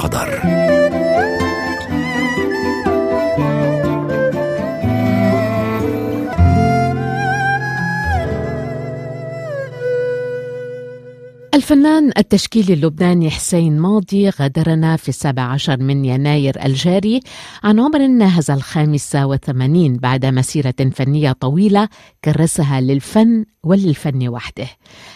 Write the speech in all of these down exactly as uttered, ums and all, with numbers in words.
القدر. الفنان التشكيلي اللبناني حسين ماضي غادرنا في السابع عشر من يناير الجاري عن عمر ناهز الخامسة وثمانين بعد مسيرة فنية طويلة كرسها للفن وللفن وحده.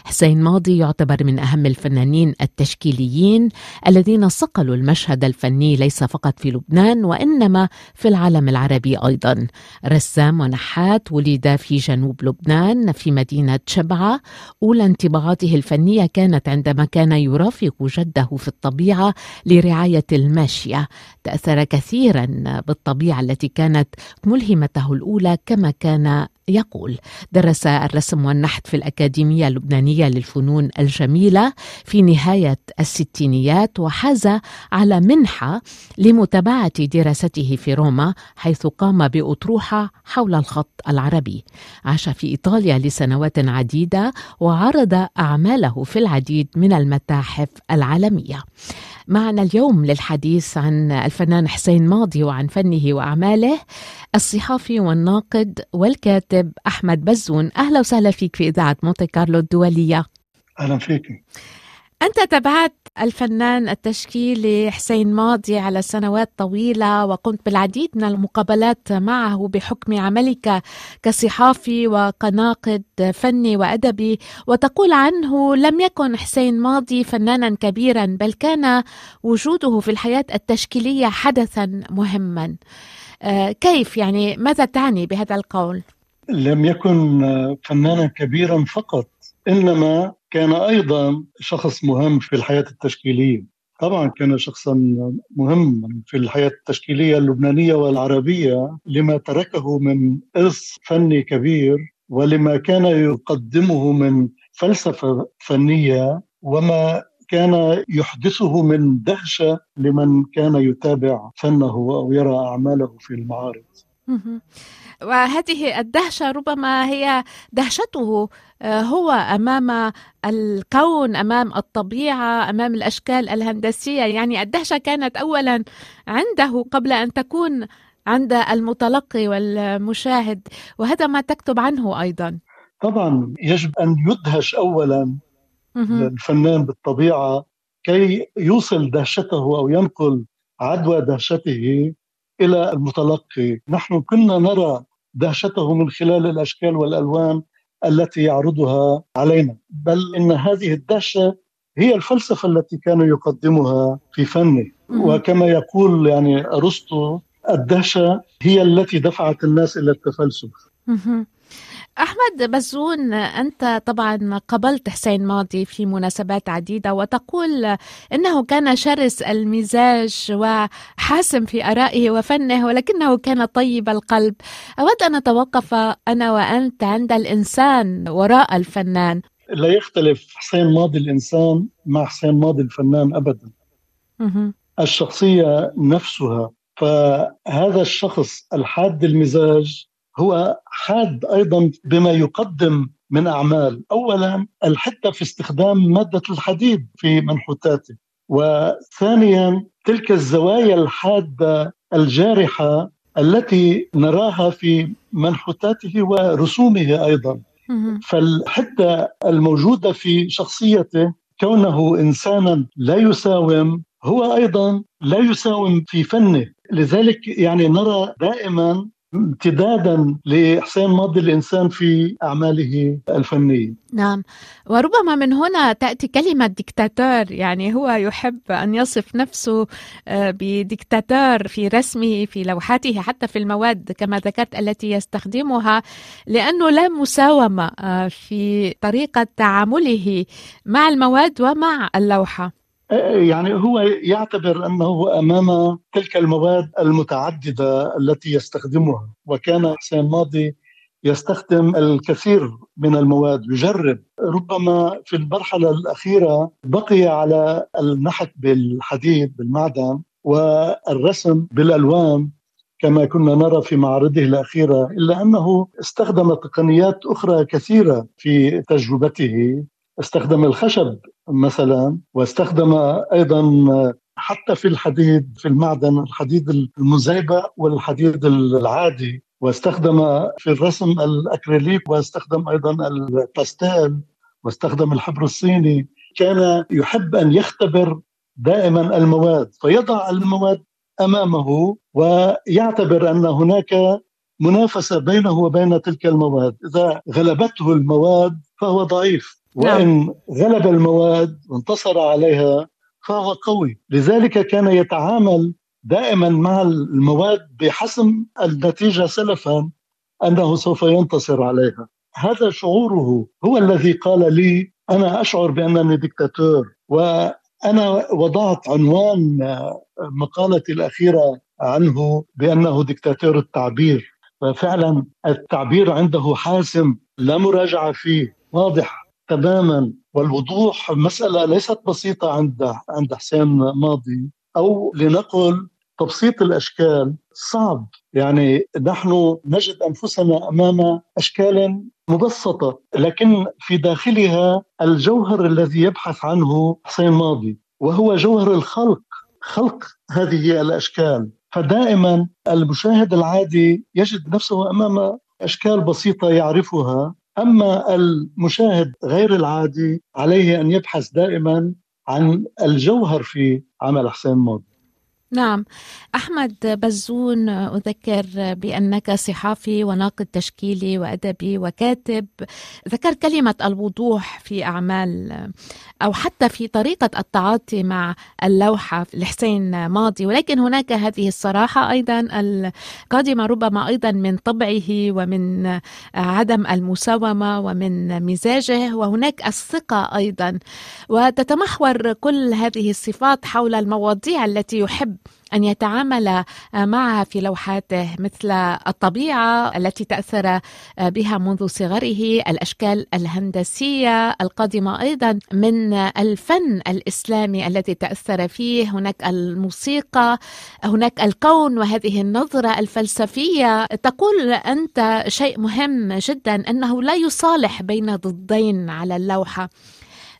حسين ماضي يعتبر من أهم الفنانين التشكيليين الذين صقلوا المشهد الفني ليس فقط في لبنان وإنما في العالم العربي أيضا. رسام ونحات، ولد في جنوب لبنان في مدينة شبعا. أولى انطباعاته الفنية كانت عندما كان يرافق جده في الطبيعة لرعاية الماشية. تأثر كثيرا بالطبيعة التي كانت ملهمته الأولى كما كان يقول. درس الرسم والنحت في الأكاديمية اللبنانية للفنون الجميلة في نهاية الستينيات، وحاز على منحة لمتابعة دراسته في روما حيث قام بأطروحة حول الخط العربي. عاش في إيطاليا لسنوات عديدة وعرض أعماله في العديد من المتاحف العالمية. معنا اليوم للحديث عن الفنان حسين ماضي وعن فنه وأعماله الصحفي والناقد والكاتب أحمد بزون. أهلا وسهلا فيك في إذاعة مونتي كارلو الدولية. أهلا فيك. أنت تابعت الفنان التشكيلي حسين ماضي على سنوات طويلة وقمت بالعديد من المقابلات معه بحكم عملك كصحافي وكناقد فني وأدبي، وتقول عنه: لم يكن حسين ماضي فنانا كبيرا بل كان وجوده في الحياة التشكيلية حدثا مهما. كيف يعني ماذا تعني بهذا القول؟ لم يكن فنانا كبيرا فقط، إنما كان أيضا شخص مهم في الحياة التشكيلية. طبعا كان شخصا مهما في الحياة التشكيلية اللبنانية والعربية لما تركه من إرث فني كبير ولما كان يقدمه من فلسفة فنية وما كان يحدثه من دهشة لمن كان يتابع فنه أو يرى أعماله في المعارض. وهذه الدهشة ربما هي دهشته هو أمام الكون، أمام الطبيعة، أمام الأشكال الهندسية. يعني الدهشة كانت أولا عنده قبل أن تكون عند المتلقي والمشاهد، وهذا ما تكتب عنه أيضا. طبعا يجب أن يدهش أولا الفنان بالطبيعة كي يوصل دهشته أو ينقل عدوى دهشته إلى المتلقي. نحن كنا نرى دهشته من خلال الأشكال والألوان التي يعرضها علينا، بل إن هذه الدهشة هي الفلسفة التي كانوا يقدمها في فنه. وكما يقول يعني أرسطو: الدهشة هي التي دفعت الناس إلى التفلسف. أحمد بزون، أنت طبعا قابلت حسين ماضي في مناسبات عديدة وتقول إنه كان شرس المزاج وحاسم في آرائه وفنه، ولكنه كان طيب القلب. أود أن أتوقف أنا وأنت عند الإنسان وراء الفنان. لا يختلف حسين ماضي الإنسان مع حسين ماضي الفنان أبدا. الشخصية نفسها، فهذا الشخص الحاد المزاج هو حاد أيضا بما يقدم من أعمال. أولا الحدة في استخدام مادة الحديد في منحوتاته، وثانيا تلك الزوايا الحادة الجارحة التي نراها في منحوتاته ورسومه أيضا. فالحدة الموجودة في شخصيته، كونه إنسانا لا يساوم، هو أيضا لا يساوم في فنه. لذلك يعني نرى دائما امتدادا لحسين ماضي الإنسان في أعماله الفنية. نعم، وربما من هنا تأتي كلمة ديكتاتور. يعني هو يحب أن يصف نفسه بديكتاتور في رسمه، في لوحاته، حتى في المواد كما ذكرت التي يستخدمها، لأنه لا مساومة في طريقة تعامله مع المواد ومع اللوحة. يعني هو يعتبر أنه أمام تلك المواد المتعددة التي يستخدمها. وكان حسين ماضي يستخدم الكثير من المواد، يجرب. ربما في المرحلة الأخيرة بقي على النحت بالحديد بالمعدن والرسم بالألوان كما كنا نرى في معارضه الأخيرة، إلا أنه استخدم تقنيات أخرى كثيرة في تجربته. استخدم الخشب مثلا، واستخدم أيضا حتى في الحديد، في المعدن الحديد المزيبة والحديد العادي، واستخدم في الرسم الأكريليك، واستخدم أيضا الباستيل، واستخدم الحبر الصيني. كان يحب أن يختبر دائما المواد، فيضع المواد أمامه ويعتبر أن هناك منافسة بينه وبين تلك المواد. إذا غلبته المواد فهو ضعيف، وإن غلب المواد وانتصر عليها فهو قوي. لذلك كان يتعامل دائما مع المواد بحسم النتيجة سلفا أنه سوف ينتصر عليها. هذا شعوره هو الذي قال لي أنا أشعر بأنني ديكتاتور. وأنا وضعت عنوان مقالتي الأخيرة عنه بأنه ديكتاتور التعبير، ففعلا التعبير عنده حاسم لا مراجعة فيه، واضح تماما. والوضوح مسألة ليست بسيطة عند عند حسين ماضي، أو لنقل تبسيط الأشكال صعب. يعني نحن نجد أنفسنا أمام أشكال مبسطة، لكن في داخلها الجوهر الذي يبحث عنه حسين ماضي، وهو جوهر الخلق، خلق هذه الأشكال. فدائما المشاهد العادي يجد نفسه أمام أشكال بسيطة يعرفها، أما المشاهد غير العادي عليه أن يبحث دائما عن الجوهر في عمل حسين ماضي. نعم. أحمد بزون، أذكر بأنك صحافي وناقد تشكيلي وأدبي وكاتب. ذكر كلمة الوضوح في أعمال أو حتى في طريقة التعاطي مع اللوحة لحسين ماضي، ولكن هناك هذه الصراحة أيضا القادمة ربما أيضا من طبعه ومن عدم المساومة ومن مزاجه، وهناك الثقة أيضا. وتتمحور كل هذه الصفات حول المواضيع التي يحب أن يتعامل معها في لوحاته، مثل الطبيعة التي تأثر بها منذ صغره، الأشكال الهندسية القادمة أيضا من الفن الإسلامي الذي تأثر فيه، هناك الموسيقى، هناك الكون وهذه النظرة الفلسفية. تقول أنت شيء مهم جدا، أنه لا يصالح بين ضدين على اللوحة،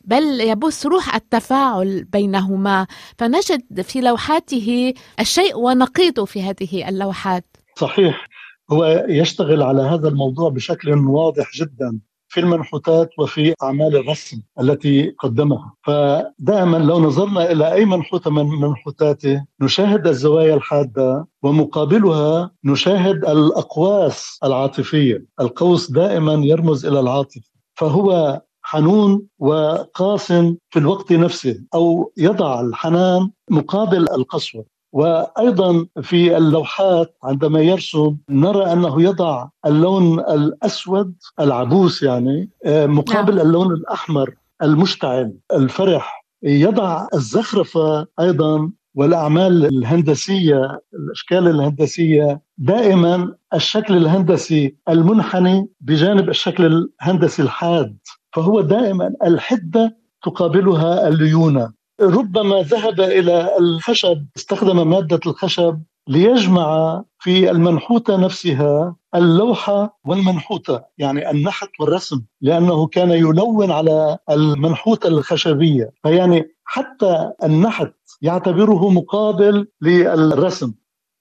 بل يبث روح التفاعل بينهما، فنجد في لوحاته الشيء ونقيضه في هذه اللوحات. صحيح، هو يشتغل على هذا الموضوع بشكل واضح جدا في المنحوتات وفي أعمال الرسم التي قدمها. فدائما لو نظرنا إلى أي منحوتة من منحوتاته نشاهد الزوايا الحادة، ومقابلها نشاهد الأقواس العاطفية. القوس دائما يرمز إلى العاطفة، فهو حنون وقاس في الوقت نفسه، أو يضع الحنان مقابل القسوة. وأيضا في اللوحات عندما يرسم نرى أنه يضع اللون الأسود العبوس يعني مقابل اللون الأحمر المشتعل الفرح، يضع الزخرفة أيضا. والأعمال الهندسية، الأشكال الهندسية، دائما الشكل الهندسي المنحني بجانب الشكل الهندسي الحاد، فهو دائما الحدة تقابلها الليونة. ربما ذهب إلى الخشب، استخدم مادة الخشب ليجمع في المنحوتة نفسها اللوحة والمنحوتة، يعني النحت والرسم، لأنه كان يلون على المنحوتة الخشبية. فيعني حتى النحت يعتبره مقابل للرسم،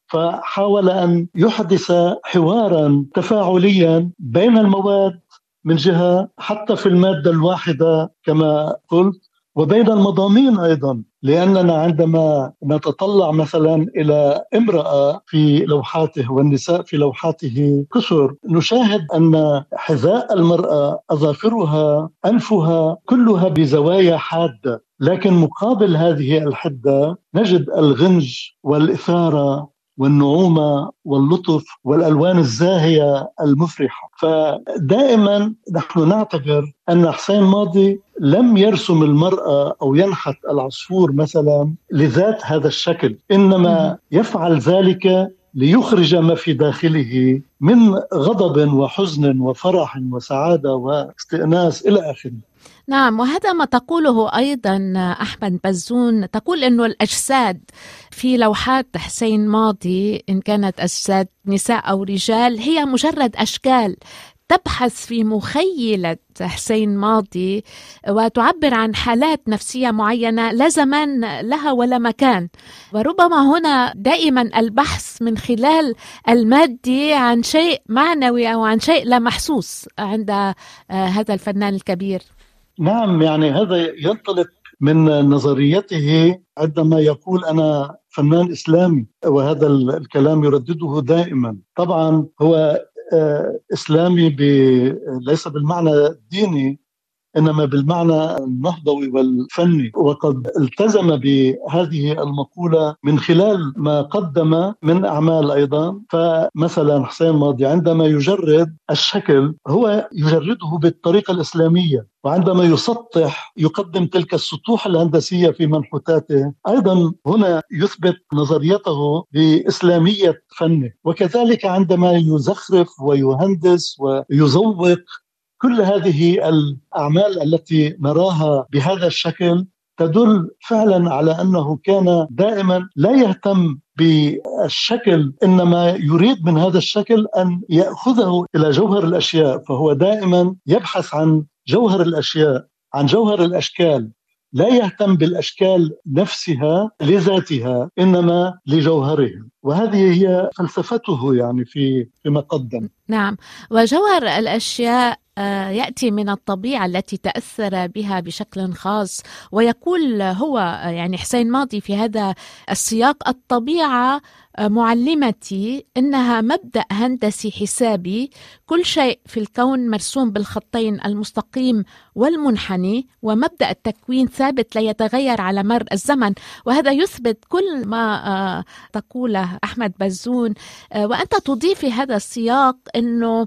فحاول أن يحدث حوارا تفاعليا بين المواد من جهة حتى في المادة الواحدة كما قلت، وبين المضامين أيضا. لأننا عندما نتطلع مثلا إلى امرأة في لوحاته والنساء في لوحاته كثر، نشاهد أن حذاء المرأة، أظافرها، أنفها، كلها بزوايا حادة، لكن مقابل هذه الحدة نجد الغنج والإثارة والنعومة واللطف والألوان الزاهية المفرحة. فدائما نحن نعتبر أن حسين ماضي لم يرسم المرأة أو ينحت العصفور مثلا لذات هذا الشكل، إنما يفعل ذلك ليخرج ما في داخله من غضب وحزن وفرح وسعادة واستئناس إلى آخره. نعم، وهذا ما تقوله أيضا أحمد بزون. تقول أنه الأجساد في لوحات حسين ماضي، إن كانت أجساد نساء أو رجال، هي مجرد أشكال تبحث في مخيلة حسين ماضي وتعبر عن حالات نفسية معينة لا زمان لها ولا مكان. وربما هنا دائما البحث من خلال المادي عن شيء معنوي أو عن شيء لا محسوس عند هذا الفنان الكبير. نعم، يعني هذا ينطلق من نظريته عندما يقول أنا فنان إسلامي، وهذا الكلام يردده دائما. طبعا هو إسلامي ب... ليس بالمعنى الديني، إنما بالمعنى النهضوي والفني، وقد التزم بهذه المقولة من خلال ما قدم من أعمال أيضا. فمثلا حسين ماضي عندما يجرد الشكل هو يجرده بالطريقة الإسلامية، وعندما يسطح يقدم تلك السطوح الهندسية في منحوتاته. أيضا هنا يثبت نظريته بإسلامية فنه، وكذلك عندما يزخرف ويهندس ويزوق كل هذه الأعمال التي نراها بهذا الشكل تدل فعلا على أنه كان دائما لا يهتم بالشكل، إنما يريد من هذا الشكل أن يأخذه إلى جوهر الأشياء. فهو دائما يبحث عن جوهر الأشياء، عن جوهر الأشكال، لا يهتم بالأشكال نفسها لذاتها، إنما لجوهرها. وهذه هي فلسفته يعني في فيما قدم. نعم، وجوهر الأشياء يأتي من الطبيعة التي تأثر بها بشكل خاص، ويقول هو يعني حسين ماضي في هذا السياق: الطبيعة معلمتي، إنها مبدأ هندسي حسابي، كل شيء في الكون مرسوم بالخطين المستقيم والمنحني، ومبدأ التكوين ثابت لا يتغير على مر الزمن. وهذا يثبت كل ما تقوله أحمد بزون. وأنت تضيف هذا السياق أنه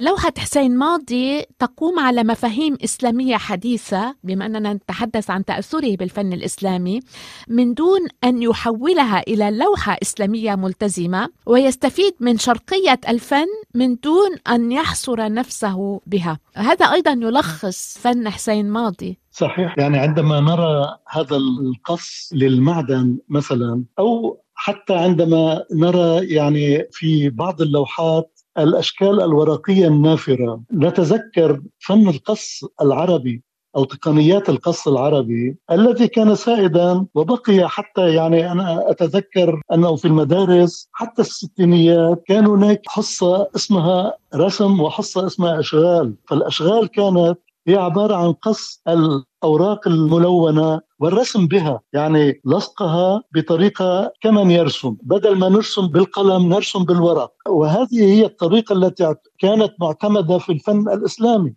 لوحة حسين ماضي تقوم على مفاهيم إسلامية حديثة، بما أننا نتحدث عن تأثره بالفن الإسلامي، من دون أن يحولها إلى لوحة إسلامية ملتزمة، ويستفيد من شرقية الفن من دون أن يحصر نفسه بها. هذا أيضا يلخص فن حسين ماضي. صحيح، يعني عندما نرى هذا القص للمعدن مثلا، أو حتى عندما نرى يعني في بعض اللوحات الأشكال الورقية النافرة، نتذكر فن القص العربي أو تقنيات القص العربي الذي كان سائدا وبقي. حتى يعني أنا أتذكر أنه في المدارس حتى الستينيات كان هناك حصة اسمها رسم وحصة اسمها أشغال. فالأشغال كانت هي عبارة عن قص الأوراق الملونة والرسم بها، يعني لصقها بطريقة كمن يرسم، بدل ما نرسم بالقلم نرسم بالورق. وهذه هي الطريقة التي كانت معتمدة في الفن الإسلامي.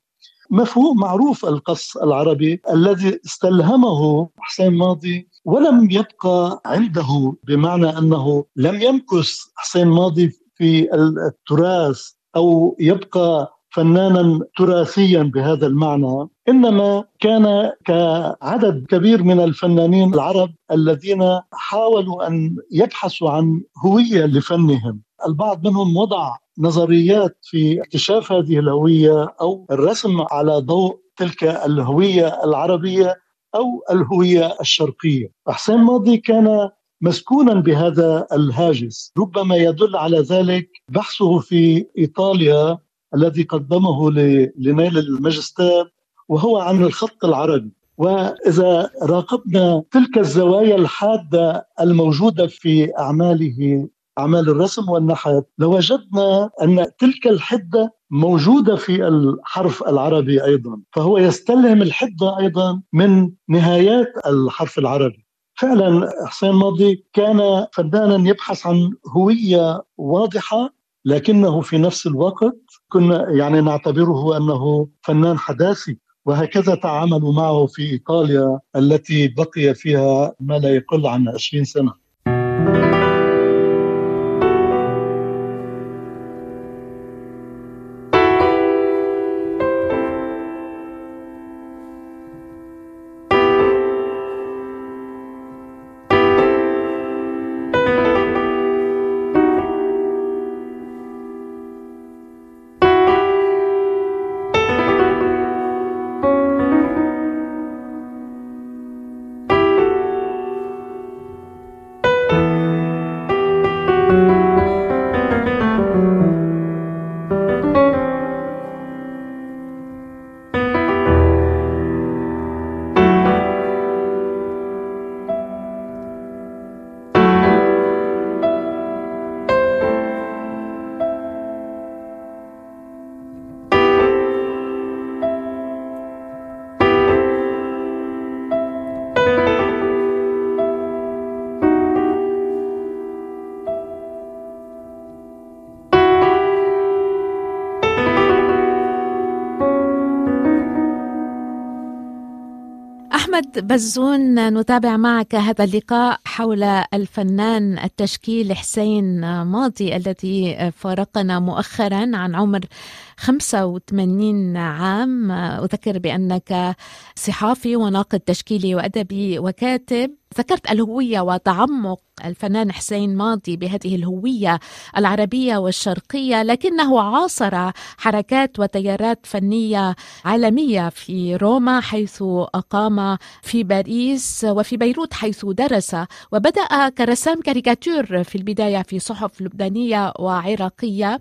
مفهوم معروف القص العربي الذي استلهمه حسين ماضي، ولم يبقى عنده، بمعنى أنه لم يمكث حسين ماضي في التراث أو يبقى فنانا تراثيا بهذا المعنى، إنما كان كعدد كبير من الفنانين العرب الذين حاولوا أن يبحثوا عن هوية لفنهم. البعض منهم وضع نظريات في اكتشاف هذه الهوية، أو الرسم على ضوء تلك الهوية العربية أو الهوية الشرقية. حسين ماضي كان مسكونا بهذا الهاجس، ربما يدل على ذلك بحثه في إيطاليا الذي قدمه لنيل الماجستير، وهو عن الخط العربي. وإذا راقبنا تلك الزوايا الحادة الموجودة في أعماله، أعمال الرسم والنحت، لوجدنا أن تلك الحدة موجودة في الحرف العربي أيضا. فهو يستلهم الحدة أيضا من نهايات الحرف العربي. فعلا حسين ماضي كان فنانا يبحث عن هوية واضحة، لكنه في نفس الوقت كنا يعني نعتبره أنه فنان حداثي. وهكذا تعاملوا معه في إيطاليا التي بقي فيها ما لا يقل عن عشرين سنة. أحمد بزون، نتابع معك هذا اللقاء حول الفنان التشكيل حسين ماضي الذي فارقنا مؤخرا عن عمر خمسة وثمانين عام. أذكر بأنك صحافي وناقد تشكيلي وأدبي وكاتب. ذكرت الهوية وتعمق الفنان حسين ماضي بهذه الهوية العربية والشرقية، لكنه عاصر حركات وتيارات فنية عالمية في روما حيث أقام، في باريس، وفي بيروت حيث درس، وبدأ كرسام كاريكاتير في البداية في صحف لبنانية وعراقية،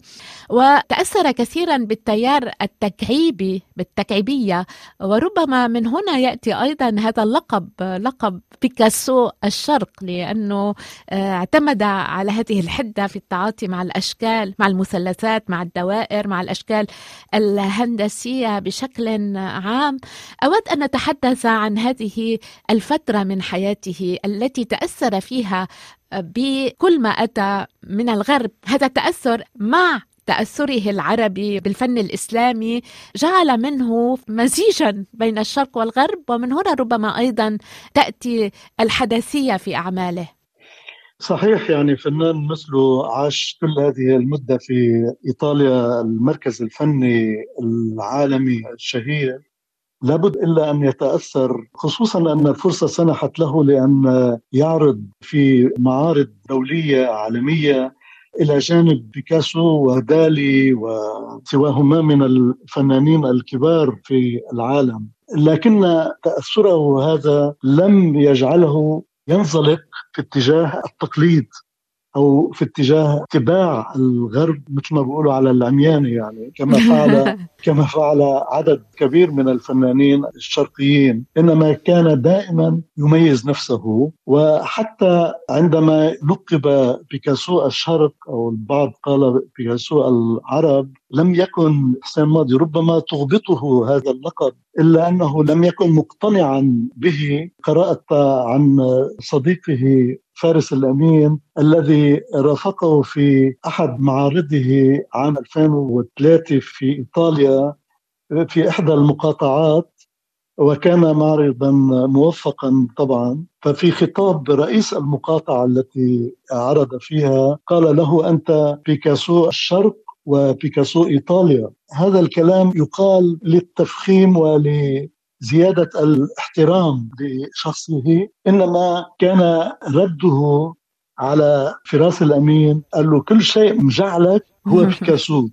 وتأثر كثيرا بالتيار التكعيبي بالتكعيبية، وربما من هنا يأتي أيضا هذا اللقب، لقب بيكاسو الشرق، لأنه اعتمد على هذه الحدة في التعاطي مع الأشكال، مع المثلثات، مع الدوائر، مع الأشكال الهندسية بشكل عام. أود أن نتحدث عن هذه الفترة من حياته التي تأثر فيها بكل ما أتى من الغرب. هذا التأثر مع تأثره العربي بالفن الإسلامي جعل منه مزيجا بين الشرق والغرب، ومن هنا ربما أيضا تأتي الحداثية في أعماله. صحيح، يعني فنان مثله عاش كل هذه المدة في إيطاليا، المركز الفني العالمي الشهير، لابد إلا أن يتأثر، خصوصا أن الفرصة سنحت له لأن يعرض في معارض دولية عالمية إلى جانب بيكاسو ودالي وسواهما من الفنانين الكبار في العالم. لكن تأثره هذا لم يجعله ينزلق في اتجاه التقليد أو في اتجاه اتباع الغرب مثل ما بيقولوا على العمياني، يعني كما فعل كما فعل عدد كبير من الفنانين الشرقيين، إنما كان دائما يميز نفسه. وحتى عندما لقب بيكاسو الشرق أو البعض قال بيكاسو العرب، لم يكن حسين ماضي، ربما تغبطه هذا اللقب، إلا أنه لم يكن مقتنعا به. قرأت عن صديقه فارس الأمين الذي رافقه في أحد معارضه عام ألفين وثلاثة في إيطاليا في إحدى المقاطعات، وكان معرضا موفقا طبعا. ففي خطاب رئيس المقاطعة التي عرض فيها قال له: أنت بيكاسو الشرق وبيكاسو إيطاليا. هذا الكلام يقال للتفخيم ول زيادة الاحترام لشخصه، إنما كان رده على فراس الأمين، قال له: كل شيء مجعلك هو بيكاسو،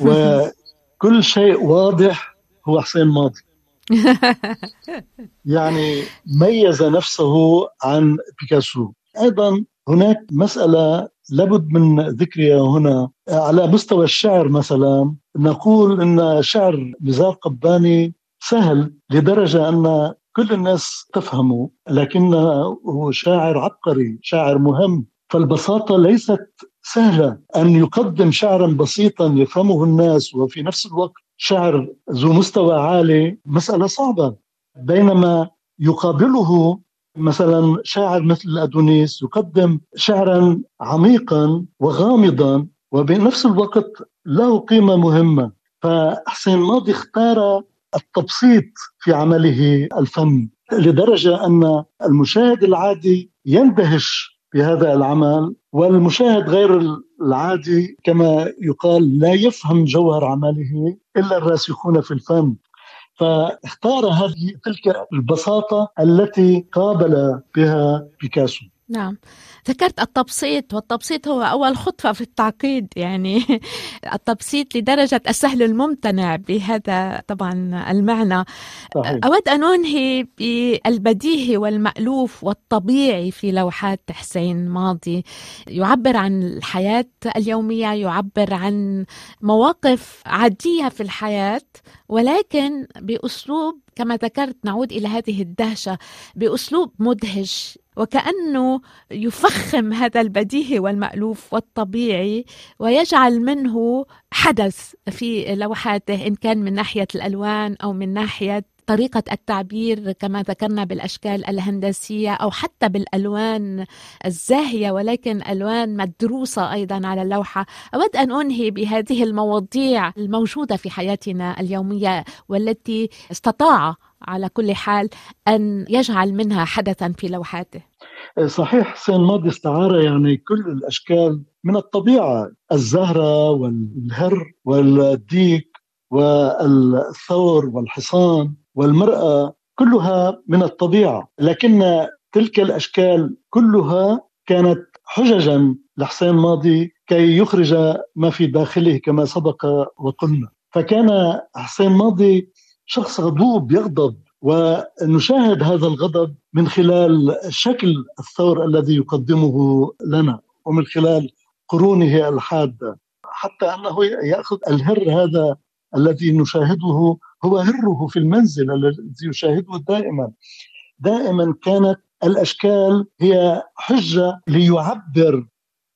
وكل شيء واضح هو حسين ماضي. يعني ميز نفسه عن بيكاسو. أيضا هناك مسألة لابد من ذكرها هنا على مستوى الشعر. مثلا نقول إن شعر نزار قباني سهل لدرجة أن كل الناس تفهمه، لكنه شاعر عبقري، شاعر مهم. فالبساطة ليست سهلة أن يقدم شعرا بسيطا يفهمه الناس، وفي نفس الوقت شعر ذو مستوى عالي، مسألة صعبة. بينما يقابله مثلا شاعر مثل أدونيس يقدم شعرا عميقا وغامضا، وبنفس الوقت له قيمة مهمة. فحسين ماضي اختار التبسيط في عمله الفني لدرجة أن المشاهد العادي يندهش بهذا العمل، والمشاهد غير العادي كما يقال لا يفهم جوهر عمله إلا الراسخون في الفن. فاختار هذه تلك البساطة التي قابل بها بيكاسو. نعم، ذكرت التبسيط، والتبسيط هو أول خطوة في التعقيد، يعني التبسيط لدرجة السهل الممتنع بهذا طبعا المعنى. صحيح. أود أن أنهي بالبديهي والمألوف والطبيعي في لوحات حسين ماضي. يعبر عن الحياة اليومية، يعبر عن مواقف عادية في الحياة، ولكن بأسلوب كما ذكرت، نعود إلى هذه الدهشة، بأسلوب مدهش، وكأنه يفخم هذا البديهي والمألوف والطبيعي ويجعل منه حدث في لوحاته، إن كان من ناحية الألوان أو من ناحية طريقة التعبير كما ذكرنا بالأشكال الهندسية أو حتى بالألوان الزاهية ولكن ألوان مدروسة أيضا على اللوحة. أود أن أنهي بهذه المواضيع الموجودة في حياتنا اليومية والتي استطاع على كل حال أن يجعل منها حدثا في لوحاته. صحيح، حسين ماضي استعار يعني كل الأشكال من الطبيعة، الزهرة والهر والديك والثور والحصان والمرأة، كلها من الطبيعة، لكن تلك الأشكال كلها كانت حججا لحسين ماضي كي يخرج ما في داخله كما سبق وقلنا. فكان حسين ماضي شخص غضوب يغضب، ونشاهد هذا الغضب من خلال شكل الثور الذي يقدمه لنا ومن خلال قرونه الحادة، حتى أنه يأخذ الهر هذا الذي نشاهده هو هره في المنزل الذي يشاهده دائما. دائما كانت الأشكال هي حجة ليعبر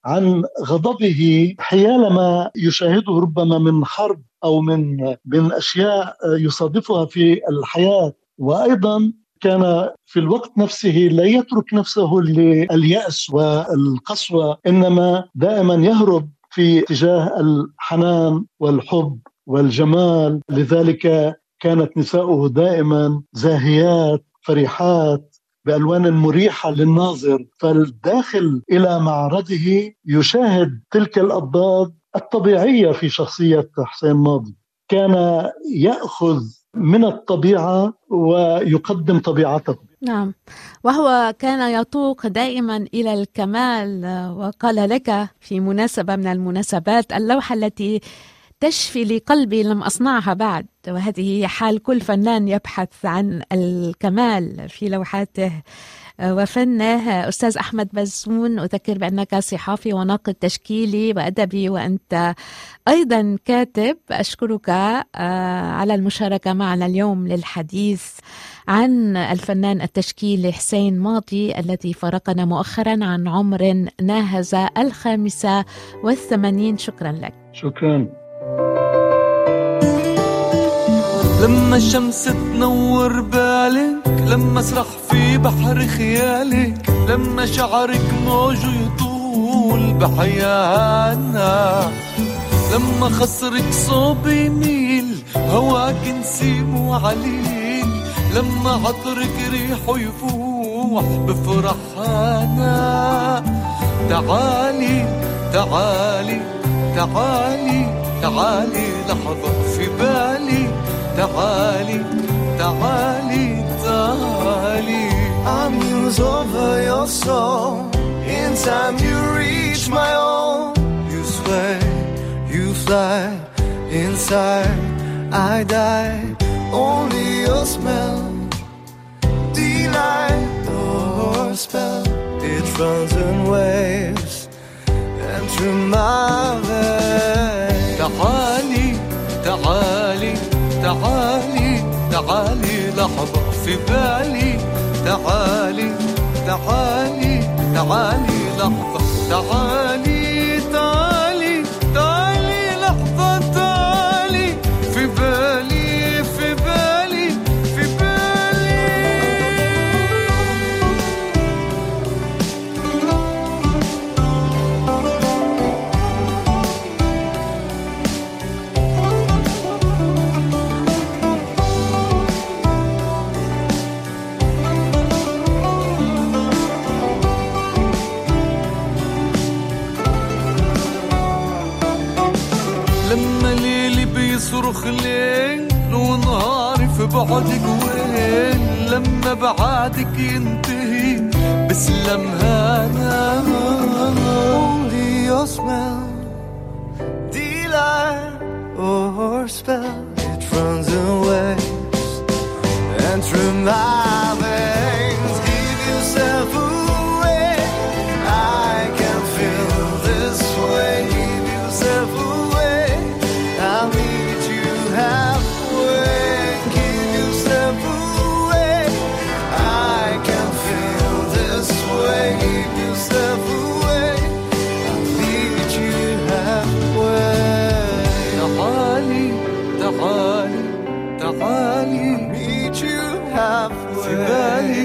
عن غضبه حيال ما يشاهده ربما من حرب أو من, من أشياء يصادفها في الحياة. وأيضا كان في الوقت نفسه لا يترك نفسه لليأس والقسوة، إنما دائما يهرب في اتجاه الحنان والحب والجمال. لذلك كانت نساؤه دائما زاهيات فرحات بألوان مريحة للناظر، فالداخل إلى معرضه يشاهد تلك الأبطال الطبيعية في شخصية حسين ماضي. كان يأخذ من الطبيعة ويقدم طبيعته. نعم، وهو كان يتوق دائما إلى الكمال. وقال لك في مناسبة من المناسبات: اللوحة التي تشفي لقلبي لم أصنعها بعد. وهذه هي حال كل فنان يبحث عن الكمال في لوحاته وفنه. أستاذ أحمد بزون، أذكر بأنك صحافي وناقد تشكيلي وأدبي، وأنت أيضا كاتب. أشكرك على المشاركة معنا اليوم للحديث عن الفنان التشكيلي حسين ماضي الذي فارقنا مؤخرا عن عمر ناهز الخامسة والثمانين. شكرا لك. شكرا. لما الشمس تنور بالك، لما اسرح في بحر خيالك، لما شعرك موجه يطول بحيانا، لما خصرك صوب يميل هواك نسيم وعليل، لما عطرك ريحه يفوح بفرحانا. تعالي تعالي تعالي تعالي لحظة في بالي، تعالي تعالي تعالي. I'm yours over your soul. In time you reach my own. You sway, you fly. Inside I die. Only your smell delight or spell. It runs in waves and through my veins. تعالي تعالي تعالي تعالي لحظة في بالي، تعالي تعالي تعالي لحظة، تعالي تعالي تعالي لحظة، تعالي في بالي في بالي في بالي. صرخ ليل ونهاري في بعدك وين، لما بعدك ينتهي بسلمها أنا. Only your smell, delight or spell. It runs in waves and through my veins. Give yourself away, I can feel this way. Give yourself away, I'll leave. تعالي تعالي تعالي تعالي